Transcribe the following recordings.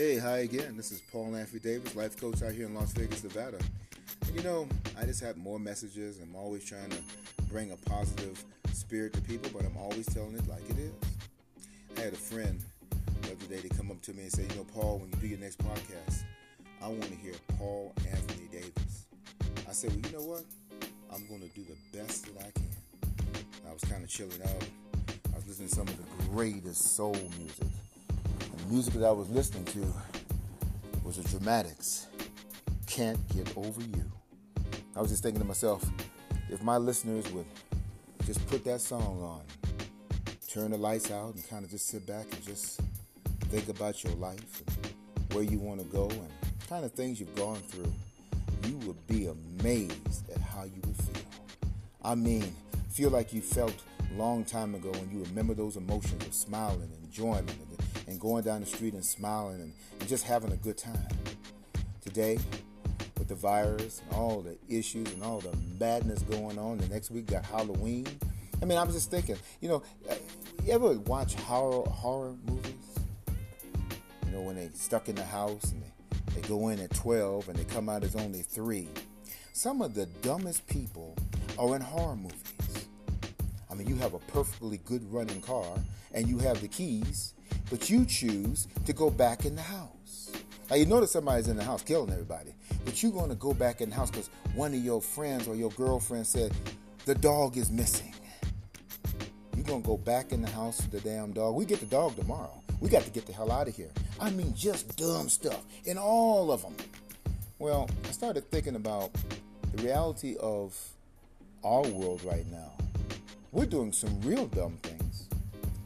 Hey, hi again. This is Paul Anthony Davis, life coach out here in Las Vegas, Nevada. And I just have more messages. I'm always trying to bring a positive spirit to people, but I'm always telling it like it is. I had a friend the other day to come up to me and say, Paul, when you do your next podcast, I want to hear Paul Anthony Davis. I said, well, you know what? I'm going to do the best that I can. And I was kind of chilling out. I was listening to some of the greatest soul music. And the music that I was listening to was The Dramatics, Can't Get Over You. I was just thinking to myself, if my listeners would just put that song on, turn the lights out and kind of just sit back and just think about your life and where you want to go and the kind of things you've gone through, you would be amazed at how you would feel. I mean, feel like you felt a long time ago when you remember those emotions of smiling and enjoyment and going down the street and smiling and just having a good time. Today, with the virus and all the issues and all the madness going on, the next week got Halloween. I mean, I was just thinking, you ever watch horror movies? When they stuck in the house and they go in at 12 and they come out as only 3. Some of the dumbest people are in horror movies. I mean, you have a perfectly good running car and you have the keys, but you choose to go back in the house. Now, you notice somebody's in the house killing everybody, but you're going to go back in the house because one of your friends or your girlfriend said, the dog is missing. You're going to go back in the house for the damn dog. We get the dog tomorrow. We got to get the hell out of here. I mean, just dumb stuff in all of them. Well, I started thinking about the reality of our world right now. We're doing some real dumb things,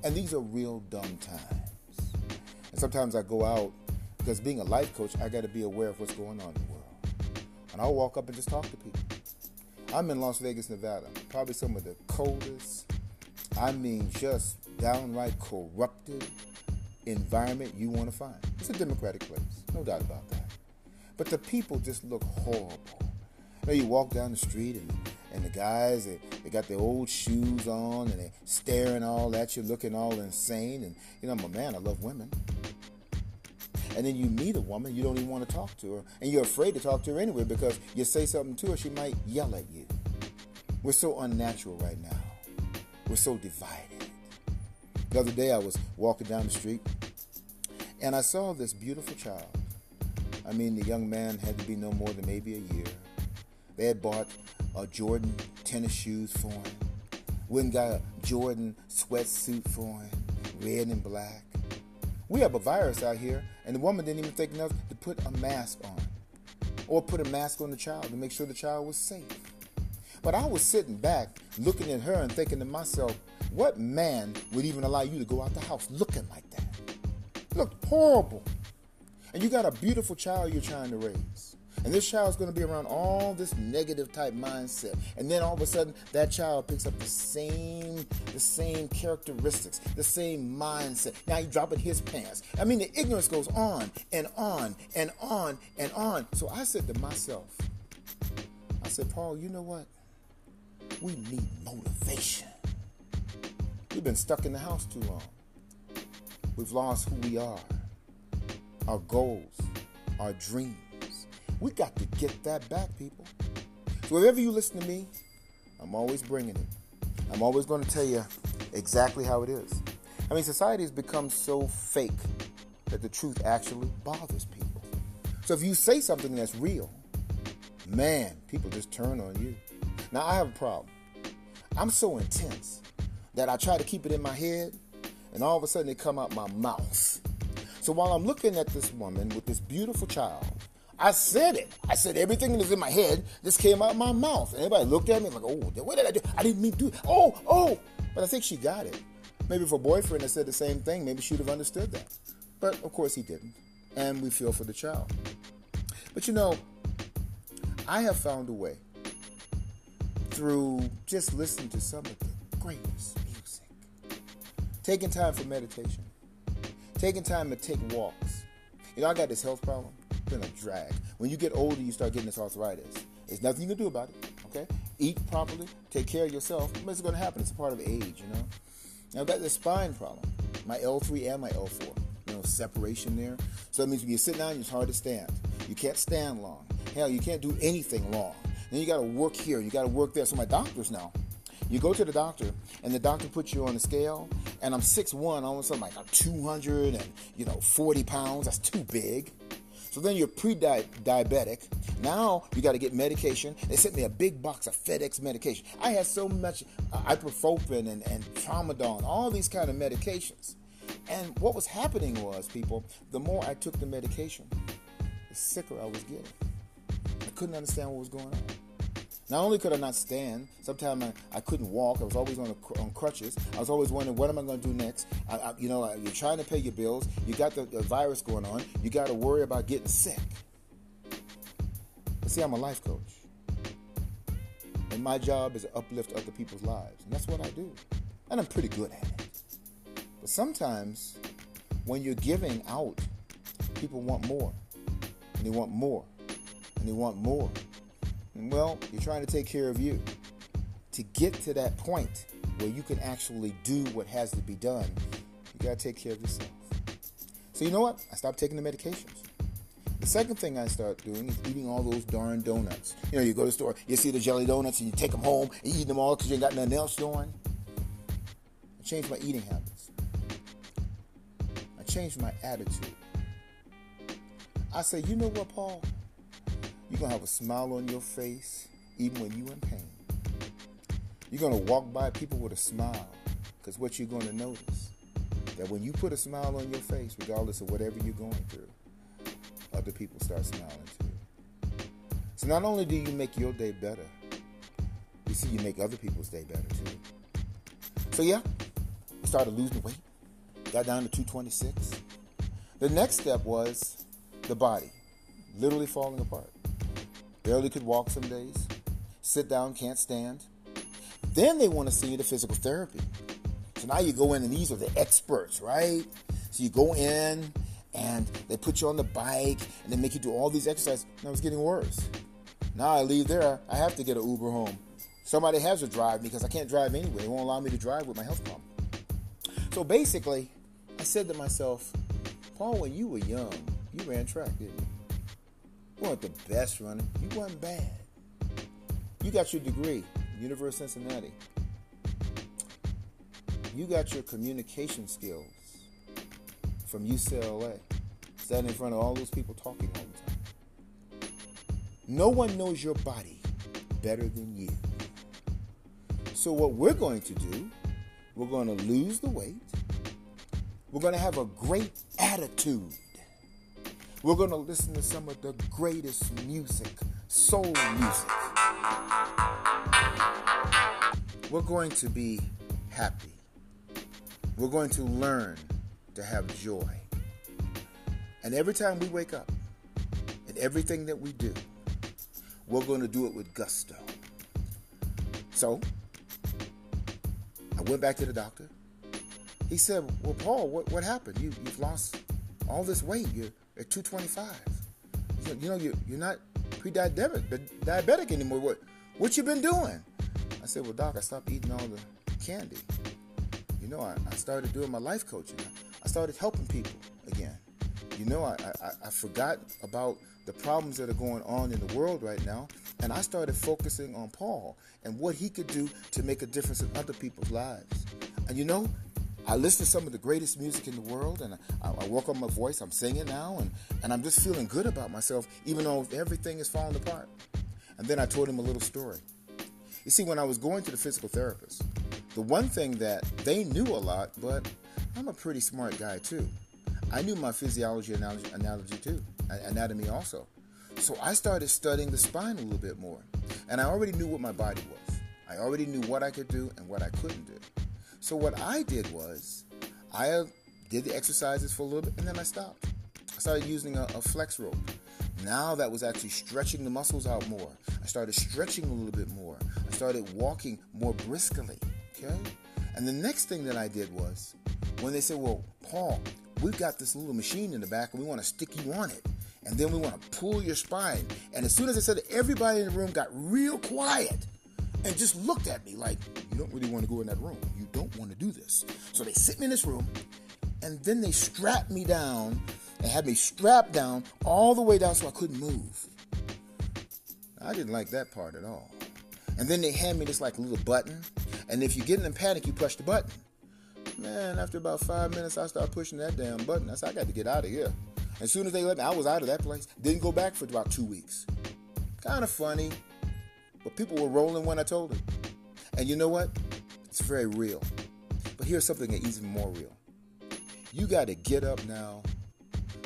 and these are real dumb times. And sometimes I go out, because being a life coach, I got to be aware of what's going on in the world. And I'll walk up and just talk to people. I'm in Las Vegas, Nevada, probably some of the coldest, just downright corrupted environment you want to find. It's a democratic place, no doubt about that. But the people just look horrible. You walk down the street and the guys, they got their old shoes on and they're staring all at you, looking all insane. And, I'm a man, I love women. And then you meet a woman you don't even want to talk to her. And you're afraid to talk to her anyway because you say something to her, she might yell at you. We're so unnatural right now. We're so divided. The other day I was walking down the street and I saw this beautiful child. I mean, the young man had to be no more than maybe a year. They had bought Jordan tennis shoes for him. Went and got a Jordan sweatsuit for him, red and black. We have a virus out here, and the woman didn't even think enough to put a mask on or put a mask on the child to make sure the child was safe. But I was sitting back looking at her and thinking to myself, what man would even allow you to go out the house looking like that? You look horrible. And you got a beautiful child you're trying to raise. And this child's going to be around all this negative type mindset. And then all of a sudden, that child picks up the same characteristics, the same mindset. Now he's dropping his pants. I mean, the ignorance goes on and on and on and on. So I said to myself, Paul, you know what? We need motivation. We've been stuck in the house too long. We've lost who we are, our goals, our dreams. We got to get that back, people. So whenever you listen to me, I'm always bringing it. I'm always going to tell you exactly how it is. I mean, society has become so fake that the truth actually bothers people. So if you say something that's real, man, people just turn on you. Now, I have a problem. I'm so intense that I try to keep it in my head, and all of a sudden it come out my mouth. So while I'm looking at this woman with this beautiful child, I said it. I said everything that was in my head just came out my mouth. And everybody looked at me like, oh, what did I do? I didn't mean to do it. Oh. But I think she got it. Maybe if her boyfriend had said the same thing, maybe she would have understood that. But, of course, he didn't. And we feel for the child. But, I have found a way through just listening to some of the greatest music, taking time for meditation, taking time to take walks. I got this health problem. It's been a drag. When you get older, you start getting this arthritis. There's nothing you can do about it, okay? Eat properly, take care of yourself. What's going to happen? It's a part of age. Now, I've got this spine problem, my L3 and my L4. of separation there. So that means when you sit down, it's hard to stand. You can't stand long. Hell, you can't do anything long. Then you got to work here. You got to work there. So my doctors now, you go to the doctor, and the doctor puts you on the scale, and I'm 6'1", all of a sudden, like, I'm 240 pounds. That's too big. So then you're pre-diabetic. Now you got to get medication. They sent me a big box of FedEx medication. I had so much ibuprofen and Tramadol, all these kind of medications. And what was happening was, people, the more I took the medication, the sicker I was getting. I couldn't understand what was going on. Not only could I not stand, sometimes I couldn't walk. I was always on crutches. I was always wondering, what am I going to do next? You're trying to pay your bills. You got the virus going on. You got to worry about getting sick. But see, I'm a life coach. And my job is to uplift other people's lives. And that's what I do. And I'm pretty good at it. But sometimes when you're giving out, people want more. And they want more. And they want more. And well, you're trying to take care of you. To get to that point where you can actually do what has to be done, you got to take care of yourself. So you know what? I stopped taking the medications. The second thing I start doing is eating all those darn donuts. You know, you go to the store, you see the jelly donuts, and you take them home and eat them all because you ain't got nothing else doing. I changed my eating habits. I changed my attitude. I say, you know what, Paul? You're going to have a smile on your face even when you're in pain. You're going to walk by people with a smile, because what you're going to notice, that when you put a smile on your face, regardless of whatever you're going through, other people start smiling too. So not only do you make your day better, you see, you make other people's day better too. So yeah, I started losing weight. Got down to 226. The next step was the body literally falling apart. Barely could walk some days. Sit down, can't stand. Then they want to see you to physical therapy. So now you go in, and these are the experts, right? So you go in, and they put you on the bike, and they make you do all these exercises. Now it's getting worse. Now I leave there, I have to get an Uber home. Somebody has to drive me because I can't drive anyway. They won't allow me to drive with my health problem. So basically, I said to myself, Paul, when you were young, you ran track, didn't you? You weren't the best runner. You weren't bad. You got your degree, University of Cincinnati. You got your communication skills from UCLA, standing in front of all those people talking all the time. No one knows your body better than you. So what we're going to do, we're going to lose the weight. We're going to have a great attitude. We're going to listen to some of the greatest music, soul music. We're going to be happy. We're going to learn to have joy. And every time we wake up, and everything that we do, we're going to do it with gusto. So, I went back to the doctor. He said, well, Paul, what happened? You've lost all this weight. You're at 225. Said, you know, you're not pre-diabetic anymore. What you been doing? I said, well, Doc, I stopped eating all the candy. You know, I started doing my life coaching. I started helping people again. You know, I forgot about the problems that are going on in the world right now, and I started focusing on Paul and what he could do to make a difference in other people's lives. And you know, I listen to some of the greatest music in the world, and I work on my voice. I'm singing now, and I'm just feeling good about myself, even though everything is falling apart. And then I told him a little story. You see, when I was going to the physical therapist, the one thing that they knew a lot, but I'm a pretty smart guy too. I knew my physiology analogy too, anatomy also. So I started studying the spine a little bit more, and I already knew what my body was. I already knew what I could do and what I couldn't do. So what I did was, I did the exercises for a little bit, and then I stopped. I started using a flex rope. Now that was actually stretching the muscles out more. I started stretching a little bit more. I started walking more briskly, okay? And the next thing that I did was, when they said, well, Paul, we've got this little machine in the back, and we want to stick you on it, and then we want to pull your spine. And as soon as I said it, everybody in the room got real quiet and just looked at me like, you don't really want to go in that room. You don't want to do this. So they sit me in this room, and then they strapped me down and had me strapped down all the way down so I couldn't move. I didn't like that part at all. And then they hand me this like little button, and if you're getting in panic, you push the button. Man, after about 5 minutes, I started pushing that damn button. I said, I got to get out of here. As soon as they let me, I was out of that place. Didn't go back for about 2 weeks. Kind of funny, but people were rolling when I told them. And you know what? It's very real. But here's something that's even more real. You got to get up now.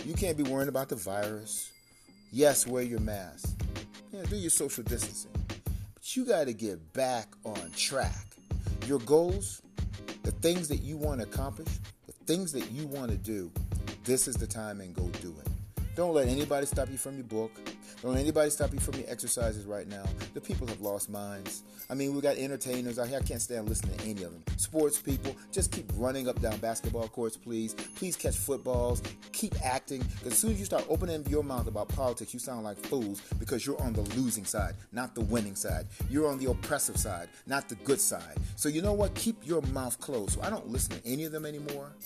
You can't be worrying about the virus. Yes, wear your mask. Yeah, do your social distancing. But you got to get back on track. Your goals, the things that you want to accomplish, the things that you want to do, this is the time and go do it. Don't let anybody stop you from your book. Don't let anybody stop you from your exercises right now. The people have lost minds. I mean, we got entertainers out here. I can't stand listening to any of them. Sports people, just keep running up down basketball courts, please. Please catch footballs. Keep acting. Because as soon as you start opening your mouth about politics, you sound like fools because you're on the losing side, not the winning side. You're on the oppressive side, not the good side. So you know what? Keep your mouth closed. So I don't listen to any of them anymore.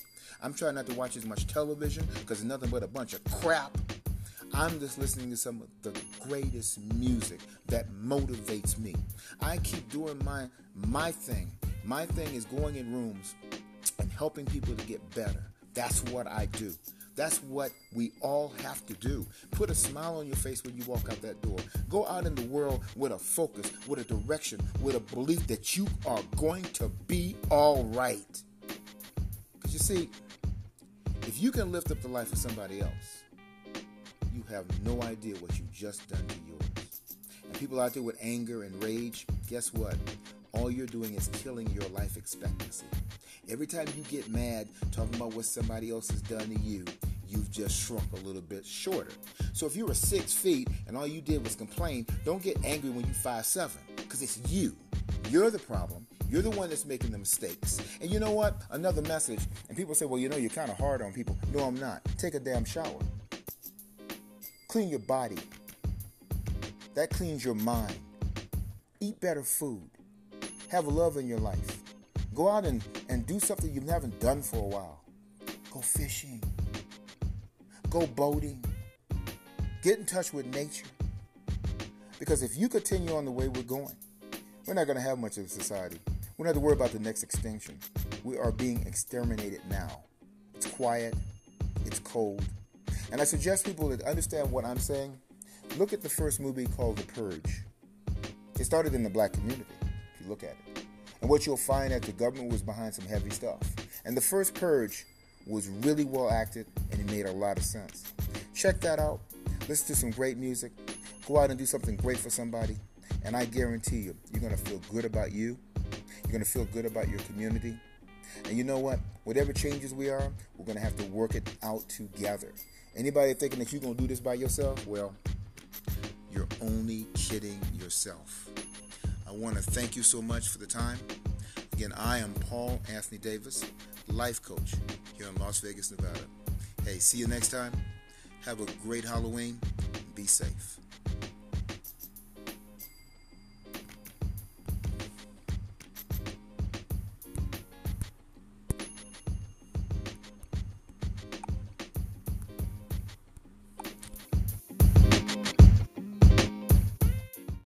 I'm trying not to watch as much television because it's nothing but a bunch of crap. I'm just listening to some of the greatest music that motivates me. I keep doing my thing. My thing is going in rooms and helping people to get better. That's what I do. That's what we all have to do. Put a smile on your face when you walk out that door. Go out in the world with a focus, with a direction, with a belief that you are going to be all right. Because you see, if you can lift up the life of somebody else, you have no idea what you just done to yours. And people out there with anger and rage, guess what? All you're doing is killing your life expectancy. Every time you get mad talking about what somebody else has done to you, you've just shrunk a little bit shorter. So if you were 6 feet and all you did was complain, don't get angry when you're 5'7", because it's you. You're the problem. You're the one that's making the mistakes. And you know what? Another message. And people say, well, you know, you're kind of hard on people. No, I'm not. Take a damn shower. Clean your body. That cleans your mind. Eat better food. Have love in your life. Go out and do something you haven't done for a while. Go fishing. Go boating. Get in touch with nature. Because if you continue on the way we're going, we're not going to have much of a society. We don't have to worry about the next extinction. We are being exterminated now. It's quiet. It's cold. And I suggest people that understand what I'm saying, look at the first movie called The Purge. It started in the black community, if you look at it. And what you'll find that the government was behind some heavy stuff. And the first Purge was really well acted, and it made a lot of sense. Check that out. Listen to some great music. Go out and do something great for somebody. And I guarantee you, you're going to feel good about you. You're going to feel good about your community. And you know what? Whatever changes we are, we're going to have to work it out together. Anybody thinking that you're going to do this by yourself? Well, you're only kidding yourself. I want to thank you so much for the time. Again, I am Paul Anthony Davis, life coach here in Las Vegas, Nevada. Hey, see you next time. Have a great Halloween. Be safe.